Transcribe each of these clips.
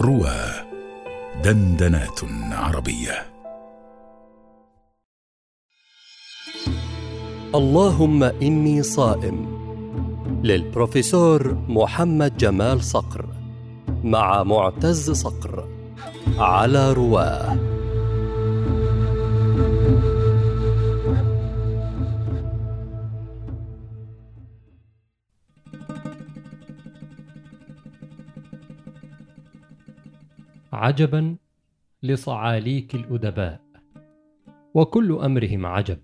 روى دندنات عربية. اللهم إني صائم، للبروفيسور محمد جمال صقر مع معتز صقر على رواه. عجبا لصعاليك الأدباء وكل أمرهم عجب،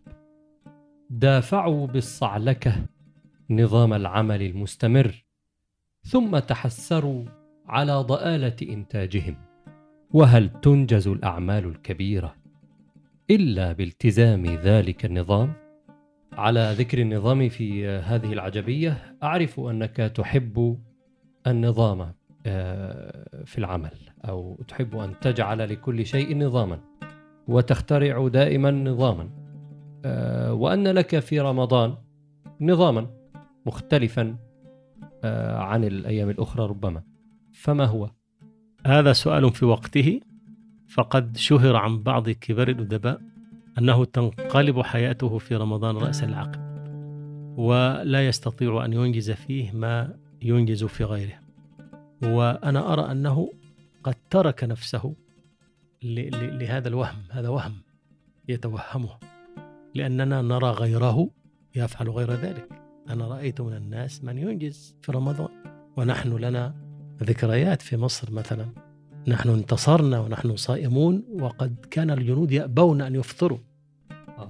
دافعوا بالصعلكة نظام العمل المستمر ثم تحسروا على ضآلة إنتاجهم. وهل تنجز الأعمال الكبيرة إلا بالتزام ذلك النظام؟ على ذكر النظام في هذه العجبية، أعرف أنك تحب النظام في العمل، أو تحب أن تجعل لكل شيء نظاما وتخترع دائما نظاما، وأن لك في رمضان نظاما مختلفا عن الأيام الأخرى ربما، فما هو؟ هذا سؤال في وقته، فقد شهر عن بعض كبار الأدباء أنه تنقلب حياته في رمضان رأس العقب، ولا يستطيع أن ينجز فيه ما ينجز في غيره. وأنا أرى أنه قد ترك نفسه لهذا الوهم، هذا وهم يتوهمه، لأننا نرى غيره يفعل غير ذلك. أنا رأيت من الناس من ينجز في رمضان، ونحن لنا ذكريات في مصر مثلا، نحن انتصرنا ونحن صائمون، وقد كان الجنود يأبون أن يفطروا،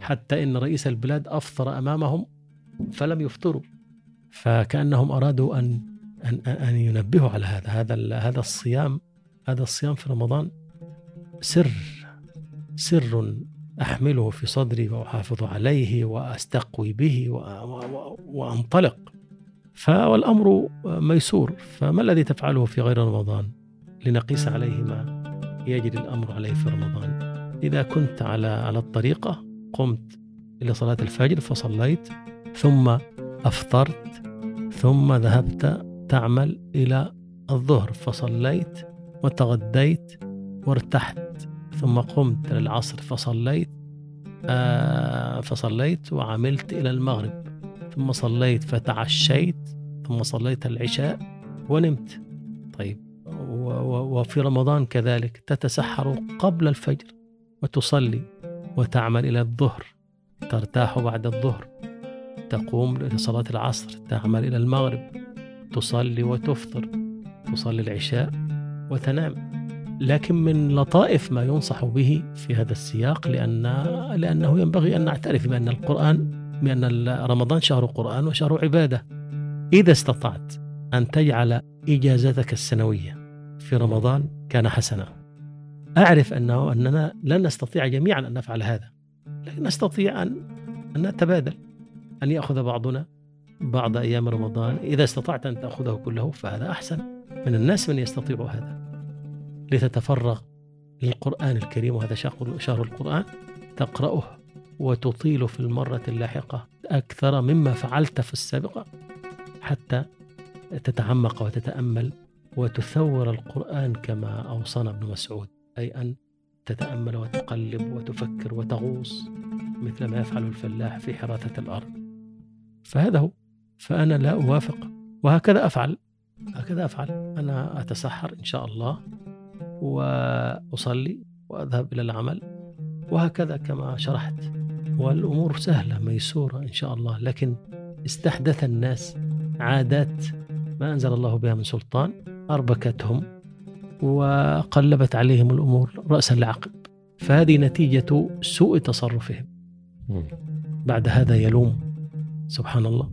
حتى إن رئيس البلاد أفطر أمامهم فلم يفطروا، فكأنهم أرادوا أن ينبهوا على هذا الصيام في رمضان سر أحمله في صدري وأحافظ عليه وأستقوي به وأنطلق، فالأمر ميسور. فما الذي تفعله في غير رمضان لنقيس عليه ما يجري الأمر عليه في رمضان؟ إذا كنت على الطريقة، قمت إلى صلاة الفجر فصليت، ثم أفطرت، ثم ذهبت تعمل إلى الظهر فصليت وتغديت وارتحت، ثم قمت للعصر فصليت وعملت إلى المغرب، ثم صليت فتعشيت، ثم صليت العشاء ونمت. طيب، وفي رمضان كذلك تتسحر قبل الفجر وتصلي وتعمل إلى الظهر، ترتاح بعد الظهر، تقوم لصلاة العصر، تعمل إلى المغرب، تصلي وتفطر، تصلي العشاء وتنام. لكن من لطائف ما ينصح به في هذا السياق، لأنه ينبغي أن نعترف بأن القرآن، بأن رمضان شهر قرآن وشهر عبادة. إذا استطعت أن تجعل إجازتك السنوية في رمضان كان حسنا. أعرف أننا لن نستطيع جميعا أن نفعل هذا، لكن نستطيع أن نتبادل، أن يأخذ بعضنا بعض أيام رمضان. إذا استطعت أن تأخذه كله فهذا أحسن. من الناس من يستطيع هذا، لتتفرغ للقرآن الكريم، وهذا شهر القرآن، تقرأه وتطيل في المرة اللاحقة أكثر مما فعلت في السابقة، حتى تتعمق وتتأمل وتثور القرآن كما أوصانا ابن مسعود، أي أن تتأمل وتقلب وتفكر وتغوص مثل ما يفعل الفلاح في حراثة الأرض. فهذا هو. فأنا لا أوافق، وهكذا أفعل، أنا أتسحر إن شاء الله وأصلي وأذهب إلى العمل، وهكذا كما شرحت، والأمور سهلة ميسورة إن شاء الله. لكن استحدث الناس عادات ما أنزل الله بها من سلطان، أربكتهم وقلبت عليهم الأمور رأس العقب، فهذه نتيجة سوء تصرفهم. بعد هذا يلوم، سبحان الله.